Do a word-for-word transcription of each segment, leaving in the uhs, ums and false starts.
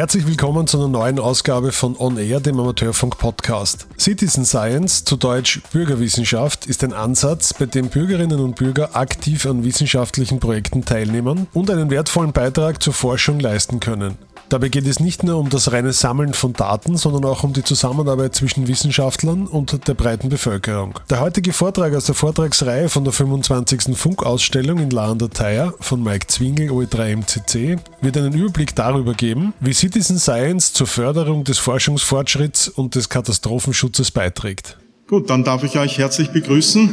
Herzlich willkommen zu einer neuen Ausgabe von On Air, dem Amateurfunk-Podcast. Citizen Science, zu Deutsch Bürgerwissenschaft, ist ein Ansatz, bei dem Bürgerinnen und Bürger aktiv an wissenschaftlichen Projekten teilnehmen und einen wertvollen Beitrag zur Forschung leisten können. Dabei geht es nicht nur um das reine Sammeln von Daten, sondern auch um die Zusammenarbeit zwischen Wissenschaftlern und der breiten Bevölkerung. Der heutige Vortrag aus der Vortragsreihe von der fünfundzwanzigsten Funkausstellung in Laa an der Thaya von Mike Zwingel, O E drei M C C, wird einen Überblick darüber geben, wie Citizen Science zur Förderung des Forschungsfortschritts und des Katastrophenschutzes beiträgt. Gut, dann darf ich euch herzlich begrüßen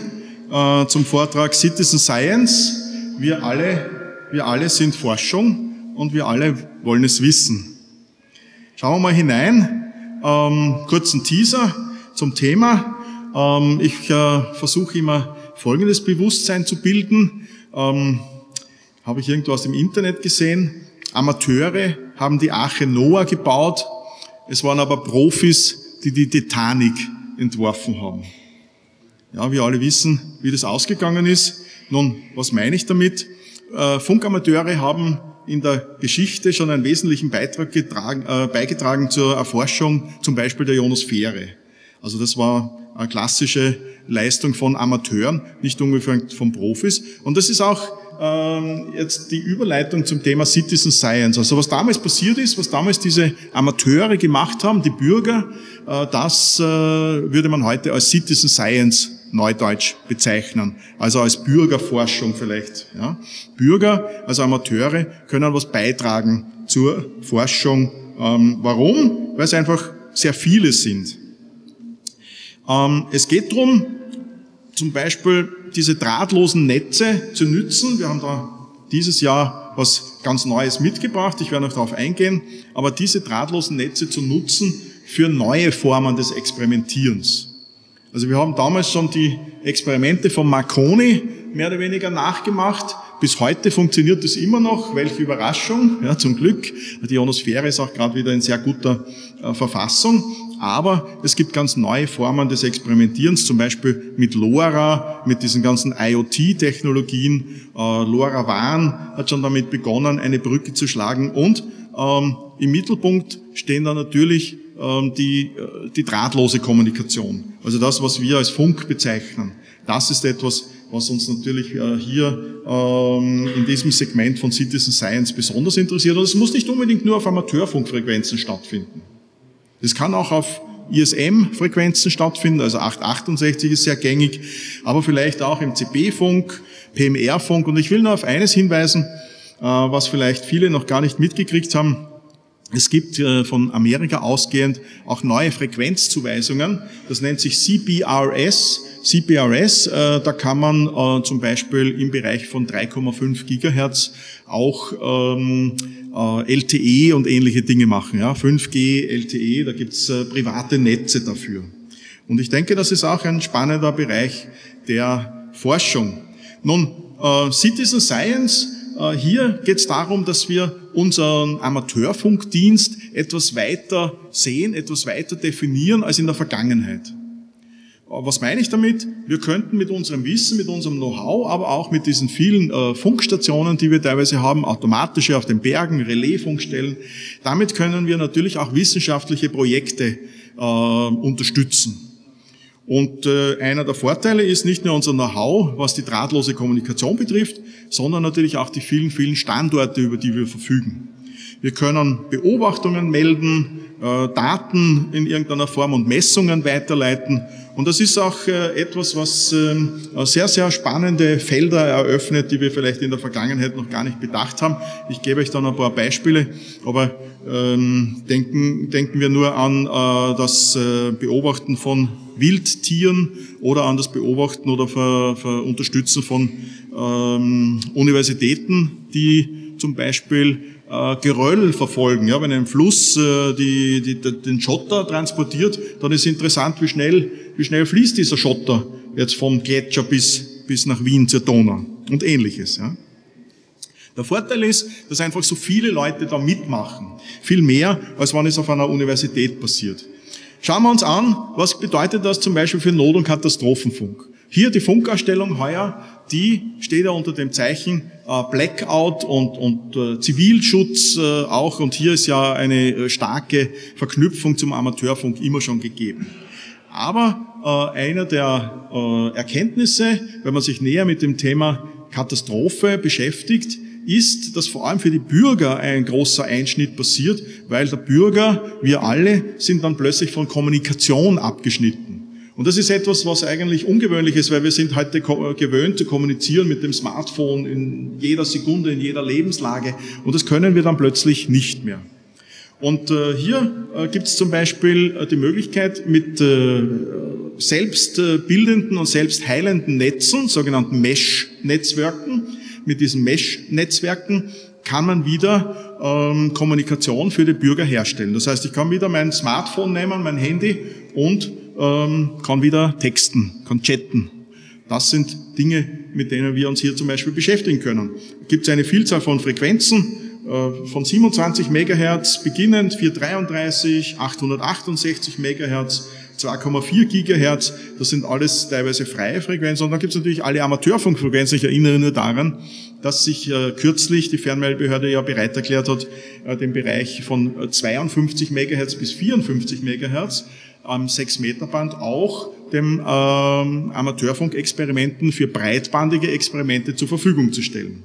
äh, zum Vortrag Citizen Science. Wir alle, wir alle sind Forschung. Und wir alle wollen es wissen. Schauen wir mal hinein. Ähm, kurzen Teaser zum Thema. Ähm, ich äh, versuche immer folgendes Bewusstsein zu bilden. Ähm, habe ich irgendwo aus dem Internet gesehen. Amateure haben die Arche Noah gebaut. Es waren aber Profis, die die Titanic entworfen haben. Ja, wir alle wissen, wie das ausgegangen ist. Nun, was meine ich damit? Äh, Funkamateure haben in der Geschichte schon einen wesentlichen Beitrag getragen, äh, beigetragen zur Erforschung, zum Beispiel der Ionosphäre. Also das war eine klassische Leistung von Amateuren, nicht unbedingt von Profis. Und das ist auch ähm, jetzt die Überleitung zum Thema Citizen Science. Also was damals passiert ist, was damals diese Amateure gemacht haben, die Bürger, äh, das äh, würde man heute als Citizen Science Neudeutsch bezeichnen, also als Bürgerforschung vielleicht. Ja. Bürger, also Amateure, können was beitragen zur Forschung. Ähm, warum? Weil es einfach sehr viele sind. Ähm, es geht darum, zum Beispiel diese drahtlosen Netze zu nützen. Wir haben da dieses Jahr was ganz Neues mitgebracht, ich werde noch darauf eingehen, aber diese drahtlosen Netze zu nutzen für neue Formen des Experimentierens. Also wir haben damals schon die Experimente von Marconi mehr oder weniger nachgemacht. Bis heute funktioniert das immer noch. Welche Überraschung, ja, zum Glück. Die Ionosphäre ist auch gerade wieder in sehr guter äh, Verfassung. Aber es gibt ganz neue Formen des Experimentierens, zum Beispiel mit LoRa, mit diesen ganzen IoT-Technologien. Äh, LoRaWAN hat schon damit begonnen, eine Brücke zu schlagen. Und ähm, im Mittelpunkt stehen da natürlich Die, die drahtlose Kommunikation. Also das, was wir als Funk bezeichnen. Das ist etwas, was uns natürlich hier in diesem Segment von Citizen Science besonders interessiert. Und es muss nicht unbedingt nur auf Amateurfunkfrequenzen stattfinden. Es kann auch auf I S M-Frequenzen stattfinden, also achthundertachtundsechzig ist sehr gängig, aber vielleicht auch im C B-Funk, P M R-Funk. Und ich will nur auf eines hinweisen, was vielleicht viele noch gar nicht mitgekriegt haben. Es gibt äh, von Amerika ausgehend auch neue Frequenzzuweisungen. Das nennt sich C B R S. C B R S, äh, da kann man äh, zum Beispiel im Bereich von drei Komma fünf Gigahertz auch ähm, äh, L T E und ähnliche Dinge machen. Ja? fünf G, L T E, da gibt's äh, private Netze dafür. Und ich denke, das ist auch ein spannender Bereich der Forschung. Nun, äh, Citizen Science. Hier geht es darum, dass wir unseren Amateurfunkdienst etwas weiter sehen, etwas weiter definieren als in der Vergangenheit. Was meine ich damit? Wir könnten mit unserem Wissen, mit unserem Know-how, aber auch mit diesen vielen äh, Funkstationen, die wir teilweise haben, automatische auf den Bergen, Relaisfunkstellen, damit können wir natürlich auch wissenschaftliche Projekte äh, unterstützen. Und äh, einer der Vorteile ist nicht nur unser Know-how, was die drahtlose Kommunikation betrifft, sondern natürlich auch die vielen, vielen Standorte, über die wir verfügen. Wir können Beobachtungen melden, äh, Daten in irgendeiner Form und Messungen weiterleiten. Und das ist auch äh, etwas, was äh, sehr, sehr spannende Felder eröffnet, die wir vielleicht in der Vergangenheit noch gar nicht bedacht haben. Ich gebe euch dann ein paar Beispiele, aber ähm, denken, denken wir nur an äh, das äh, Beobachten von Wildtieren oder an das Beobachten oder Ver, Ver Unterstützen von ähm, Universitäten, die zum Beispiel äh, Geröll verfolgen. Ja, wenn ein Fluss äh, die, die, den Schotter transportiert, dann ist interessant, wie schnell, wie schnell fließt dieser Schotter jetzt vom Gletscher bis, bis nach Wien zur Donau und ähnliches. Ja. Der Vorteil ist, dass einfach so viele Leute da mitmachen. Viel mehr, als wenn es auf einer Universität passiert. Schauen wir uns an, was bedeutet das zum Beispiel für Not- und Katastrophenfunk. Hier die Funkausstellung heuer, die steht ja unter dem Zeichen Blackout und, und äh, Zivilschutz äh, auch, und hier ist ja eine äh, starke Verknüpfung zum Amateurfunk immer schon gegeben. Aber äh, einer der äh, Erkenntnisse, wenn man sich näher mit dem Thema Katastrophe beschäftigt, ist, dass vor allem für die Bürger ein großer Einschnitt passiert, weil der Bürger, wir alle, sind dann plötzlich von Kommunikation abgeschnitten. Und das ist etwas, was eigentlich ungewöhnlich ist, weil wir sind heute gewöhnt zu kommunizieren mit dem Smartphone in jeder Sekunde, in jeder Lebenslage. Und das können wir dann plötzlich nicht mehr. Und äh, hier äh, gibt es zum Beispiel äh, die Möglichkeit, mit äh, selbstbildenden äh, und selbstheilenden Netzen, sogenannten Mesh-Netzwerken, mit diesen Mesh-Netzwerken kann man wieder ähm, Kommunikation für die Bürger herstellen. Das heißt, ich kann wieder mein Smartphone nehmen, mein Handy, und ähm, kann wieder texten, kann chatten. Das sind Dinge, mit denen wir uns hier zum Beispiel beschäftigen können. Es gibt eine Vielzahl von Frequenzen, äh, von siebenundzwanzig Megahertz beginnend, vierhundertdreiunddreißig, achthundertachtundsechzig Megahertz, zwei Komma vier Gigahertz, das sind alles teilweise freie Frequenzen. Und dann gibt es natürlich alle Amateurfunkfrequenzen. Ich erinnere nur daran, dass sich äh, kürzlich die Fernmeldebehörde ja bereit erklärt hat, äh, den Bereich von zweiundfünfzig Megahertz bis vierundfünfzig Megahertz am sechs Meter Band auch dem ähm, Amateurfunkexperimenten für breitbandige Experimente zur Verfügung zu stellen.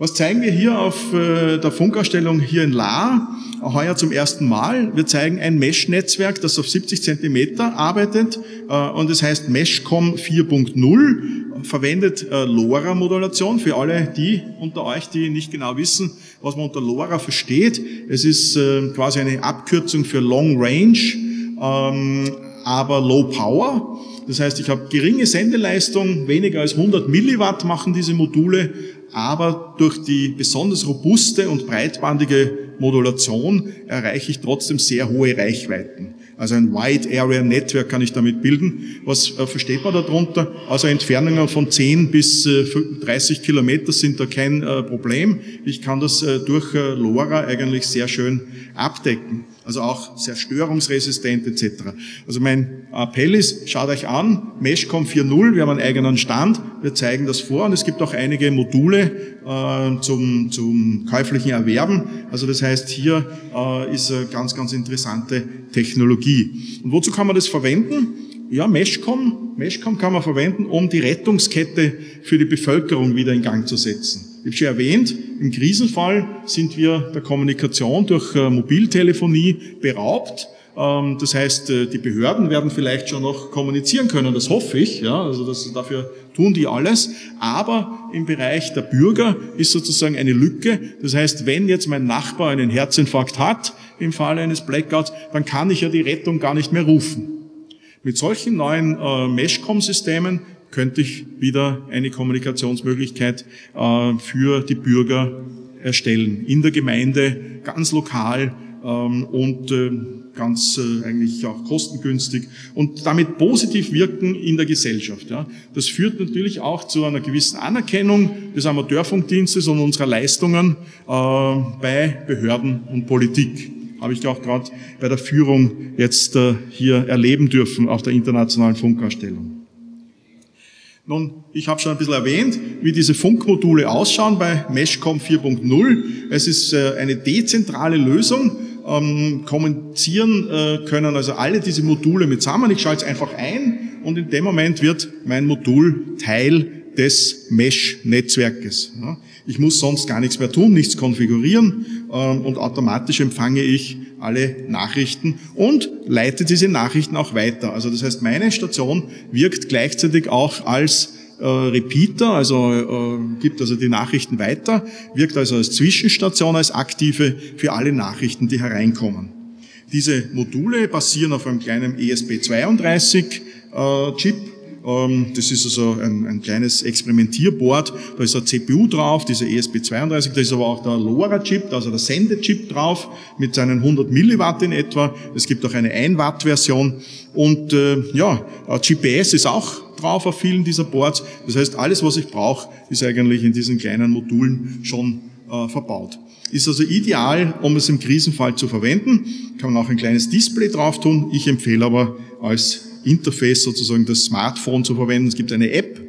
Was zeigen wir hier auf äh, der Funkausstellung hier in Laa? Heuer zum ersten Mal. Wir zeigen ein Mesh-Netzwerk, das auf siebzig Zentimeter arbeitet, äh, und es heißt MeshCom vier Punkt null, verwendet äh, LoRa-Modulation. Für alle die unter euch, die nicht genau wissen, was man unter LoRa versteht, es ist äh, quasi eine Abkürzung für Long Range, ähm, aber Low Power. Das heißt, ich habe geringe Sendeleistung, weniger als hundert Milliwatt machen diese Module, aber durch die besonders robuste und breitbandige Modulation erreiche ich trotzdem sehr hohe Reichweiten. Also ein Wide-Area-Netzwerk kann ich damit bilden. Was äh, versteht man darunter? Also Entfernungen von zehn bis dreißig Kilometer sind da kein äh, Problem. Ich kann das äh, durch äh, LoRa eigentlich sehr schön abdecken. Also auch sehr störungsresistent et cetera. Also mein Appell ist, schaut euch an, MeshCom vier Punkt null, wir haben einen eigenen Stand, wir zeigen das vor, und es gibt auch einige Module äh, zum, zum käuflichen Erwerben. Also das heißt, hier äh, ist eine ganz, ganz interessante Technologie. Und wozu kann man das verwenden? Ja, MeshCom, MeshCom kann man verwenden, um die Rettungskette für die Bevölkerung wieder in Gang zu setzen. Ich habe schon erwähnt, im Krisenfall sind wir der Kommunikation durch äh, Mobiltelefonie beraubt. Ähm, das heißt, äh, die Behörden werden vielleicht schon noch kommunizieren können, das hoffe ich. Ja, also das, dafür tun die alles. Aber im Bereich der Bürger ist sozusagen eine Lücke. Das heißt, wenn jetzt mein Nachbar einen Herzinfarkt hat, im Falle eines Blackouts, dann kann ich ja die Rettung gar nicht mehr rufen. Mit solchen neuen äh, Meshcom-Systemen könnte ich wieder eine Kommunikationsmöglichkeit äh, für die Bürger erstellen. In der Gemeinde, ganz lokal ähm, und äh, ganz äh, eigentlich auch kostengünstig und damit positiv wirken in der Gesellschaft. Ja. Das führt natürlich auch zu einer gewissen Anerkennung des Amateurfunkdienstes und unserer Leistungen äh, bei Behörden und Politik. Habe ich auch gerade bei der Führung jetzt äh, hier erleben dürfen auf der internationalen Funkausstellung. Nun, ich habe schon ein bisschen erwähnt, wie diese Funkmodule ausschauen bei MeshCom vier Punkt null. Es ist eine dezentrale Lösung, ähm, kommunizieren äh, können also alle diese Module mit zusammen. Ich schalte es einfach ein und in dem Moment wird mein Modul Teil des Mesh-Netzwerkes. Ja. Ich muss sonst gar nichts mehr tun, nichts konfigurieren ähm, und automatisch empfange ich alle Nachrichten und leite diese Nachrichten auch weiter. Also das heißt, meine Station wirkt gleichzeitig auch als äh, Repeater, also äh, gibt also die Nachrichten weiter, wirkt also als Zwischenstation, als aktive für alle Nachrichten, die hereinkommen. Diese Module basieren auf einem kleinen E S P zweiunddreißig äh, Chip. Das ist also ein, ein kleines Experimentierboard, da ist eine C P U drauf, diese E S P zweiunddreißig, da ist aber auch der LoRa-Chip, also der Sendechip drauf, mit seinen hundert Milliwatt in etwa. Es gibt auch eine ein Watt Version und äh, ja, G P S ist auch drauf auf vielen dieser Boards. Das heißt, alles, was ich brauche, ist eigentlich in diesen kleinen Modulen schon äh, verbaut. Ist also ideal, um es im Krisenfall zu verwenden. Kann man auch ein kleines Display drauf tun. Ich empfehle aber als Interface sozusagen das Smartphone zu verwenden. Es gibt eine App,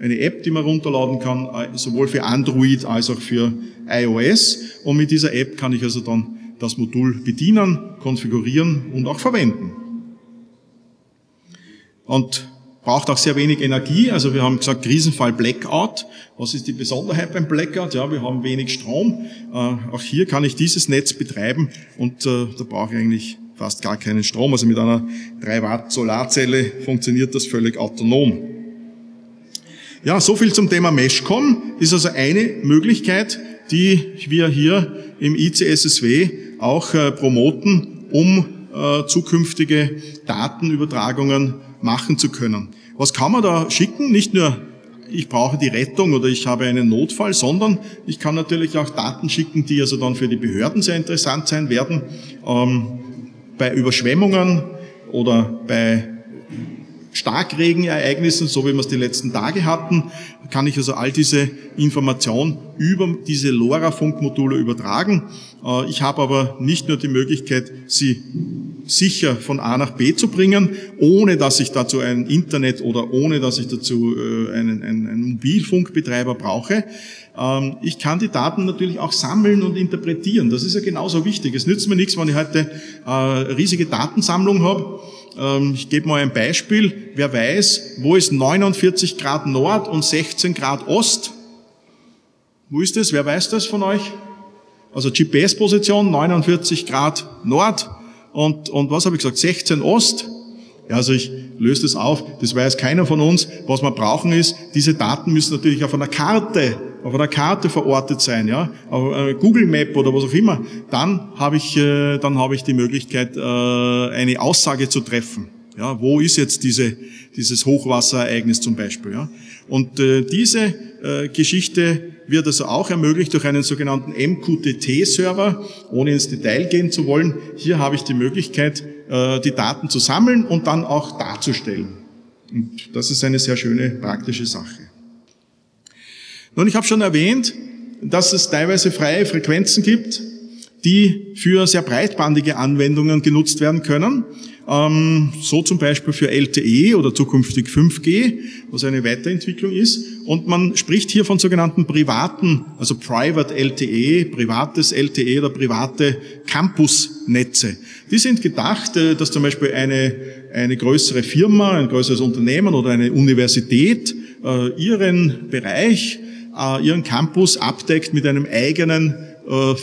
eine App, die man runterladen kann, sowohl für Android als auch für iOS. Und mit dieser App kann ich also dann das Modul bedienen, konfigurieren und auch verwenden. Und braucht auch sehr wenig Energie, also wir haben gesagt, Krisenfall Blackout. Was ist die Besonderheit beim Blackout? Ja, wir haben wenig Strom. Äh, auch hier kann ich dieses Netz betreiben und äh, da brauche ich eigentlich fast gar keinen Strom. Also mit einer drei Watt Solarzelle funktioniert das völlig autonom. Ja, so viel zum Thema MeshCom. Ist also eine Möglichkeit, die wir hier im I C S S W auch äh, promoten, um äh, zukünftige Datenübertragungen machen zu können. Was kann man da schicken? Nicht nur, ich brauche die Rettung oder ich habe einen Notfall, sondern ich kann natürlich auch Daten schicken, die also dann für die Behörden sehr interessant sein werden. Ähm, bei Überschwemmungen oder bei Starkregenereignissen, so wie wir es die letzten Tage hatten, kann ich also all diese Information über diese LoRa-Funkmodule übertragen. Äh, ich habe aber nicht nur die Möglichkeit, sie sicher von A nach B zu bringen, ohne dass ich dazu ein Internet oder ohne dass ich dazu äh, einen, einen, einen Mobilfunkbetreiber brauche. Ähm, ich kann die Daten natürlich auch sammeln und interpretieren. Das ist ja genauso wichtig. Es nützt mir nichts, wenn ich heute äh, riesige Datensammlung habe. Ähm, ich gebe mal ein Beispiel. Wer weiß, wo ist neunundvierzig Grad Nord und sechzehn Grad Ost? Wo ist das? Wer weiß das von euch? Also G P S-Position, neunundvierzig Grad Nord. Und, und was habe ich gesagt? sechzehn Ost? Ja, also ich löse das auf, das weiß keiner von uns. Was wir brauchen ist, diese Daten müssen natürlich auf einer Karte, auf einer Karte verortet sein, ja, auf äh, Google Map oder was auch immer. Dann habe ich, äh, dann habe ich die Möglichkeit, äh, eine Aussage zu treffen. Ja, wo ist jetzt diese, dieses Hochwasserereignis zum Beispiel? Ja? Und äh, diese äh, Geschichte wird also auch ermöglicht durch einen sogenannten M Q T T-Server, ohne ins Detail gehen zu wollen. Hier habe ich die Möglichkeit, die Daten zu sammeln und dann auch darzustellen. Und das ist eine sehr schöne, praktische Sache. Nun, ich habe schon erwähnt, dass es teilweise freie Frequenzen gibt, die für sehr breitbandige Anwendungen genutzt werden können. So zum Beispiel für L T E oder zukünftig fünf G, was eine Weiterentwicklung ist. Und man spricht hier von sogenannten privaten, also Private L T E, privates L T E oder private Campusnetze. Die sind gedacht, dass zum Beispiel eine, eine größere Firma, ein größeres Unternehmen oder eine Universität ihren Bereich, ihren Campus abdeckt mit einem eigenen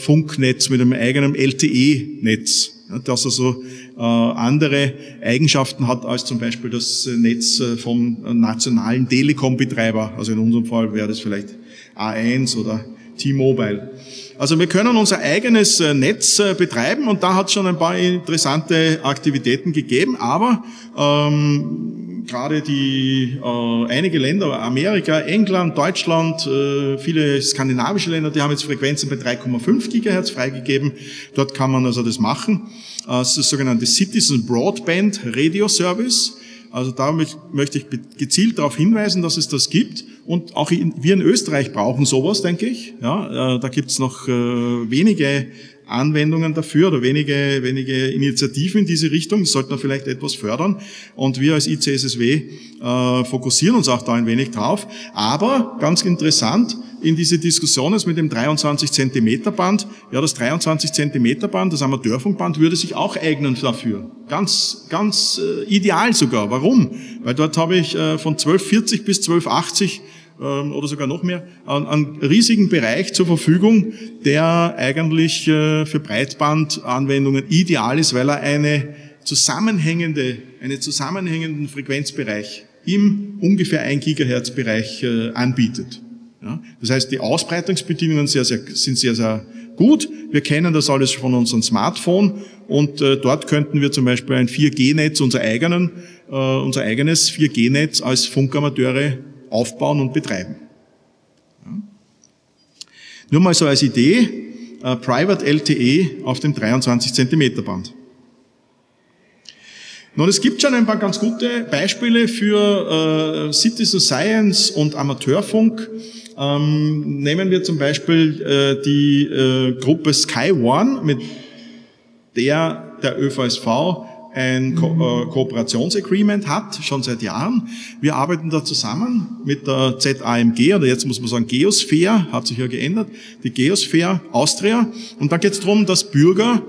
Funknetz, mit einem eigenen L T E-Netz. Ja, dass also äh, andere Eigenschaften hat als zum Beispiel das Netz äh, vom nationalen Telekom-Betreiber. Also in unserem Fall wäre das vielleicht A eins oder T-Mobile. Also wir können unser eigenes äh, Netz äh, betreiben und da hat es schon ein paar interessante Aktivitäten gegeben, aber ähm, gerade die äh, einige Länder, Amerika, England, Deutschland, äh, viele skandinavische Länder, die haben jetzt Frequenzen bei drei Komma fünf Gigahertz freigegeben. Dort kann man also das machen. Das ist das sogenannte Citizen Broadband Radio Service. Also damit möchte ich gezielt darauf hinweisen, dass es das gibt. Und auch in, wir in Österreich brauchen sowas, denke ich. Ja, äh, da gibt es noch äh, wenige Anwendungen dafür oder wenige, wenige Initiativen in diese Richtung. Das sollten wir vielleicht etwas fördern. Und wir als I C S S W äh, fokussieren uns auch da ein wenig drauf. Aber ganz interessant, in diese Diskussion ist mit dem dreiundzwanzig Zentimeter Band. Ja, das dreiundzwanzig Zentimeter Band, das Amateurfunkband, würde sich auch eignen dafür. Ganz, ganz äh, ideal sogar. Warum? Weil dort habe ich äh, von zwölf vierzig bis zwölf achtzig oder sogar noch mehr, einen riesigen Bereich zur Verfügung, der eigentlich für Breitbandanwendungen ideal ist, weil er eine zusammenhängende, einen zusammenhängenden Frequenzbereich im ungefähr ein Gigahertz Bereich anbietet. Das heißt, die Ausbreitungsbedingungen sehr, sehr, sind sehr, sehr gut. Wir kennen das alles von unserem Smartphone und äh, dort könnten wir zum Beispiel ein vier G Netz, unser, eigenen, äh, unser eigenes vier G Netz als Funkamateure aufbauen und betreiben. Ja. Nur mal so als Idee, äh, Private L T E auf dem dreiundzwanzig Zentimeter Band. Nun, es gibt schon ein paar ganz gute Beispiele für äh, Citizen Science und Amateurfunk. Ähm, nehmen wir zum Beispiel äh, die äh, Gruppe Sky One, mit der der Ö V S V ein Ko äh, Kooperationsagreement hat, schon seit Jahren. Wir arbeiten da zusammen mit der Z A M G, oder jetzt muss man sagen Geosphere, hat sich ja geändert, die Geosphere Austria. Und da geht es darum, dass Bürger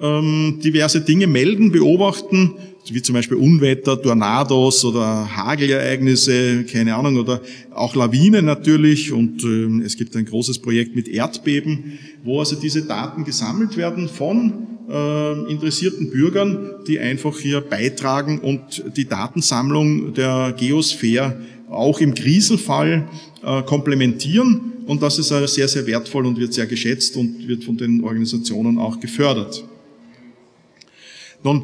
ähm, diverse Dinge melden, beobachten, wie zum Beispiel Unwetter, Tornados oder Hagelereignisse, keine Ahnung, oder auch Lawinen natürlich. Und ähm, es gibt ein großes Projekt mit Erdbeben, wo also diese Daten gesammelt werden von äh, interessierten Bürgern, die einfach hier beitragen und die Datensammlung der Geosphäre auch im Krisenfall äh, komplementieren. Und das ist äh, sehr, sehr wertvoll und wird sehr geschätzt und wird von den Organisationen auch gefördert. Nun,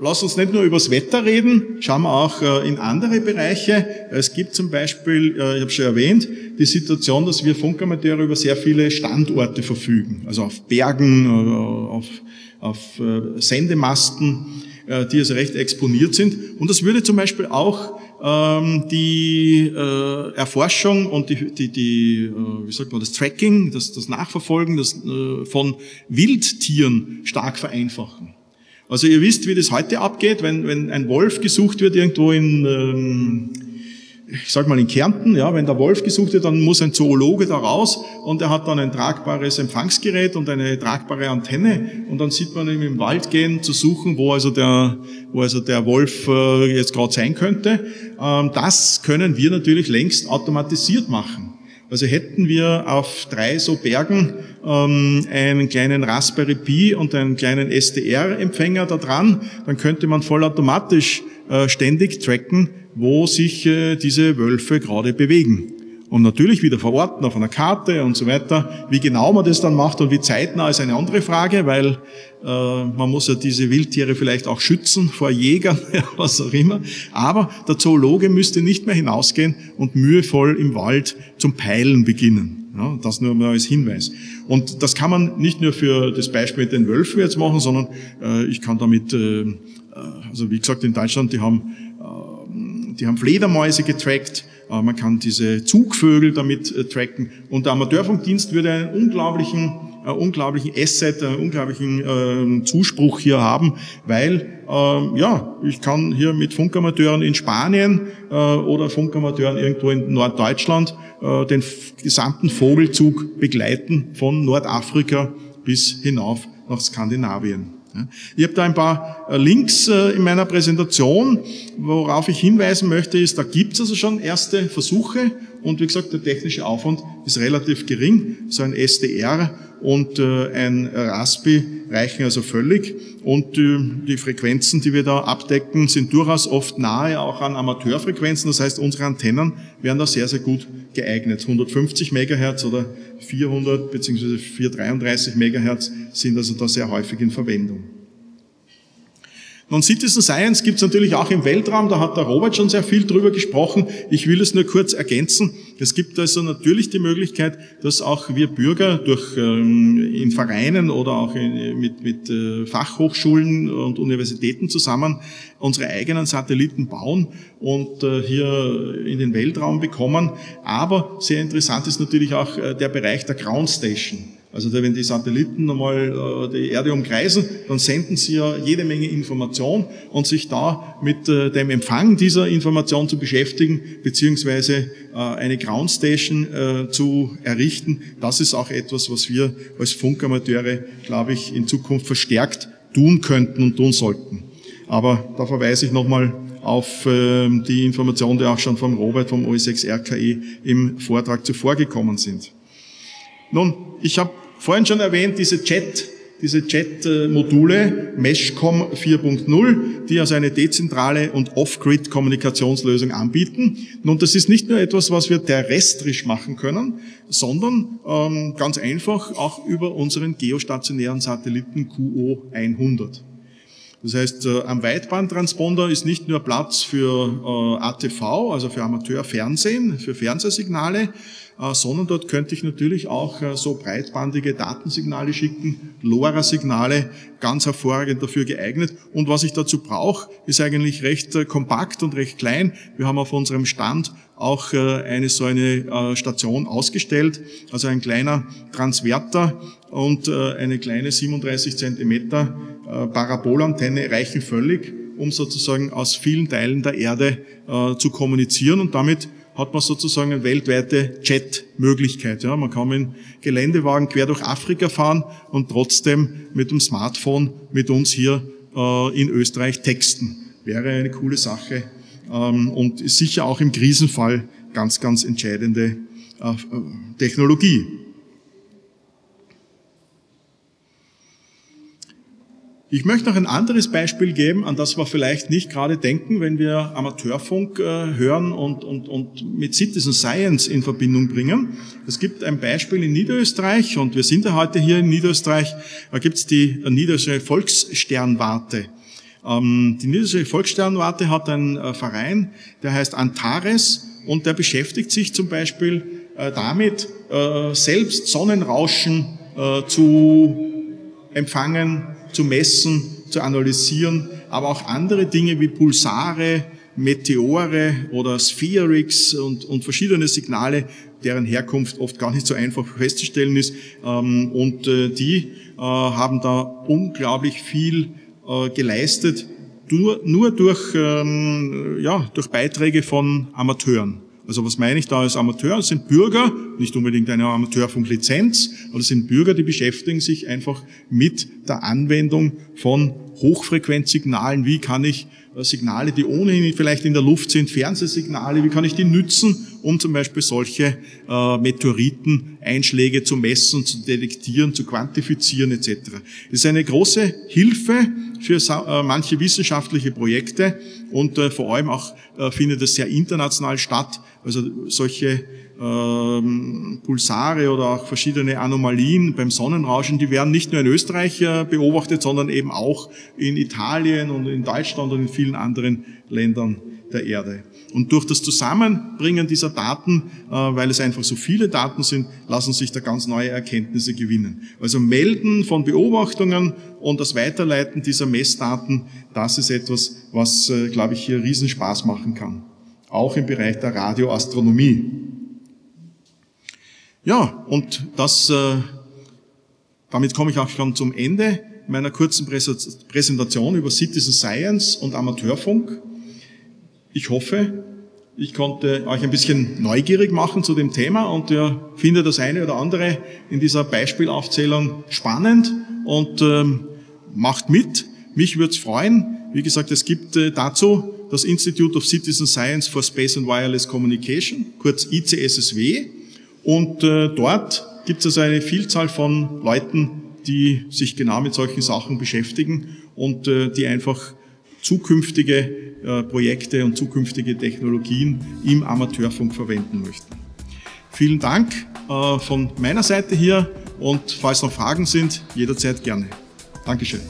lass uns nicht nur über das Wetter reden, schauen wir auch äh, in andere Bereiche. Es gibt zum Beispiel, äh, ich habe schon erwähnt, die Situation, dass wir Funkamateure über sehr viele Standorte verfügen, also auf Bergen, äh, auf, auf äh, Sendemasten, äh, die also recht exponiert sind. Und das würde zum Beispiel auch ähm, die äh, Erforschung und die, die, die äh, wie sagt man, das Tracking, das, das Nachverfolgen das, äh, von Wildtieren stark vereinfachen. Also ihr wisst, wie das heute abgeht, wenn, wenn ein Wolf gesucht wird irgendwo in, ähm, ich sag mal in Kärnten, ja, wenn der Wolf gesucht wird, dann muss ein Zoologe da raus und er hat dann ein tragbares Empfangsgerät und eine tragbare Antenne und dann sieht man ihn im Wald gehen zu suchen, wo also der, wo also der Wolf äh, jetzt gerade sein könnte. Ähm, das können wir natürlich längst automatisiert machen. Also hätten wir auf drei so Bergen ähm, einen kleinen Raspberry Pi und einen kleinen S D R-Empfänger da dran, dann könnte man vollautomatisch äh, ständig tracken, wo sich äh, diese Wölfe gerade bewegen. Und natürlich wieder verorten auf einer Karte und so weiter. Wie genau man das dann macht und wie zeitnah ist eine andere Frage, weil äh, man muss ja diese Wildtiere vielleicht auch schützen vor Jägern, was auch immer. Aber der Zoologe müsste nicht mehr hinausgehen und mühevoll im Wald zum Peilen beginnen. Ja, das nur mal als Hinweis. Und das kann man nicht nur für das Beispiel mit den Wölfen jetzt machen, sondern äh, ich kann damit, äh, also wie gesagt in Deutschland, die haben, äh, die haben Fledermäuse getrackt. Man kann diese Zugvögel damit äh, tracken. Und der Amateurfunkdienst würde einen unglaublichen, äh, unglaublichen Asset, einen unglaublichen äh, Zuspruch hier haben, weil, äh, ja, ich kann hier mit Funkamateuren in Spanien äh, oder Funkamateuren irgendwo in Norddeutschland äh, den gesamten Vogelzug begleiten von Nordafrika bis hinauf nach Skandinavien. Ich habe da ein paar Links in meiner Präsentation, worauf ich hinweisen möchte, ist, da gibt es also schon erste Versuche und wie gesagt, der technische Aufwand ist relativ gering. So ein S D R und ein Raspi reichen also völlig und die Frequenzen, die wir da abdecken, sind durchaus oft nahe auch an Amateurfrequenzen, das heißt, unsere Antennen wären da sehr, sehr gut geeignet. hundertfünfzig Megahertz oder vierhundert bzw. vierhundertdreiunddreißig Megahertz sind also da sehr häufig in Verwendung. Nun, Citizen Science gibt es natürlich auch im Weltraum, da hat der Robert schon sehr viel drüber gesprochen. Ich will es nur kurz ergänzen. Es gibt also natürlich die Möglichkeit, dass auch wir Bürger durch ähm, in Vereinen oder auch in, mit, mit äh, Fachhochschulen und Universitäten zusammen unsere eigenen Satelliten bauen und äh, hier in den Weltraum bekommen. Aber sehr interessant ist natürlich auch äh, der Bereich der Ground Station. Also wenn die Satelliten einmal die Erde umkreisen, dann senden sie ja jede Menge Information und sich da mit dem Empfang dieser Information zu beschäftigen, beziehungsweise eine Ground Station zu errichten, das ist auch etwas, was wir als Funkamateure, glaube ich, in Zukunft verstärkt tun könnten und tun sollten. Aber da verweise ich nochmal auf die Informationen, die auch schon vom Robert vom O E sechs R K E im Vortrag zuvor gekommen sind. Nun, ich habe vorhin schon erwähnt, diese Chat, diese Chat-Module, MeshCom vier Punkt null, die also eine dezentrale und Off-Grid-Kommunikationslösung anbieten. Nun, das ist nicht nur etwas, was wir terrestrisch machen können, sondern ähm, ganz einfach auch über unseren geostationären Satelliten Q O hundert. Das heißt, äh, am Weitbandtransponder ist nicht nur Platz für äh, A T V, also für Amateurfernsehen, für Fernsehsignale, äh, sondern dort könnte ich natürlich auch äh, so breitbandige Datensignale schicken, LoRa-Signale, ganz hervorragend dafür geeignet. Und was ich dazu brauche, ist eigentlich recht äh, kompakt und recht klein. Wir haben auf unserem Stand auch äh, eine so eine äh, Station ausgestellt, also ein kleiner Transverter und äh, eine kleine siebenunddreißig Zentimeter äh, Parabolantenne reichen völlig, um sozusagen aus vielen Teilen der Erde äh, zu kommunizieren, und damit hat man sozusagen eine weltweite Chat-Möglichkeit. Ja, man kann mit dem Geländewagen quer durch Afrika fahren und trotzdem mit dem Smartphone mit uns hier äh, in Österreich texten. Wäre eine coole Sache ähm, und ist sicher auch im Krisenfall ganz, ganz entscheidende äh, Technologie. Ich möchte noch ein anderes Beispiel geben, an das wir vielleicht nicht gerade denken, wenn wir Amateurfunk äh, hören und, und, und mit Citizen Science in Verbindung bringen. Es gibt ein Beispiel in Niederösterreich, und wir sind ja heute hier in Niederösterreich, da gibt es die Niederösterreichische Volkssternwarte. Ähm, die Niederösterreichische Volkssternwarte hat einen äh, Verein, der heißt Antares, und der beschäftigt sich zum Beispiel äh, damit, äh, selbst Sonnenrauschen äh, zu empfangen, zu messen, zu analysieren, aber auch andere Dinge wie Pulsare, Meteore oder Spherics und, und verschiedene Signale, deren Herkunft oft gar nicht so einfach festzustellen ist. Und die haben da unglaublich viel geleistet, nur, nur durch, ja, durch Beiträge von Amateuren. Also was meine ich da als Amateur? Das sind Bürger, nicht unbedingt eine Amateurfunklizenz, aber das sind Bürger, die beschäftigen sich einfach mit der Anwendung von Hochfrequenzsignalen. Wie kann ich Signale, die ohnehin vielleicht in der Luft sind, Fernsehsignale, wie kann ich die nützen, um zum Beispiel solche äh, Meteoriteneinschläge zu messen, zu detektieren, zu quantifizieren et cetera. Das ist eine große Hilfe für äh, manche wissenschaftliche Projekte, und äh, vor allem auch äh, findet es sehr international statt. Also solche ähm, Pulsare oder auch verschiedene Anomalien beim Sonnenrauschen, die werden nicht nur in Österreich äh, beobachtet, sondern eben auch in Italien und in Deutschland und in vielen anderen Ländern der Erde. Und durch das Zusammenbringen dieser Daten, äh, weil es einfach so viele Daten sind, lassen sich da ganz neue Erkenntnisse gewinnen. Also Melden von Beobachtungen und das Weiterleiten dieser Messdaten, das ist etwas, was, äh, glaube ich, hier Riesenspaß machen kann. Auch im Bereich der Radioastronomie. Ja, und das, äh, damit komme ich auch schon zum Ende meiner kurzen Präsentation über Citizen Science und Amateurfunk. Ich hoffe, ich konnte euch ein bisschen neugierig machen zu dem Thema, und ihr findet das eine oder andere in dieser Beispielaufzählung spannend und ähm, macht mit. Mich würde es freuen. Wie gesagt, es gibt äh, dazu das Institute of Citizen Science for Space and Wireless Communication, kurz I C S S W. Und äh, dort gibt es also eine Vielzahl von Leuten, die sich genau mit solchen Sachen beschäftigen und äh, die einfach zukünftige Projekte und zukünftige Technologien im Amateurfunk verwenden möchten. Vielen Dank von meiner Seite hier, und falls noch Fragen sind, jederzeit gerne. Dankeschön.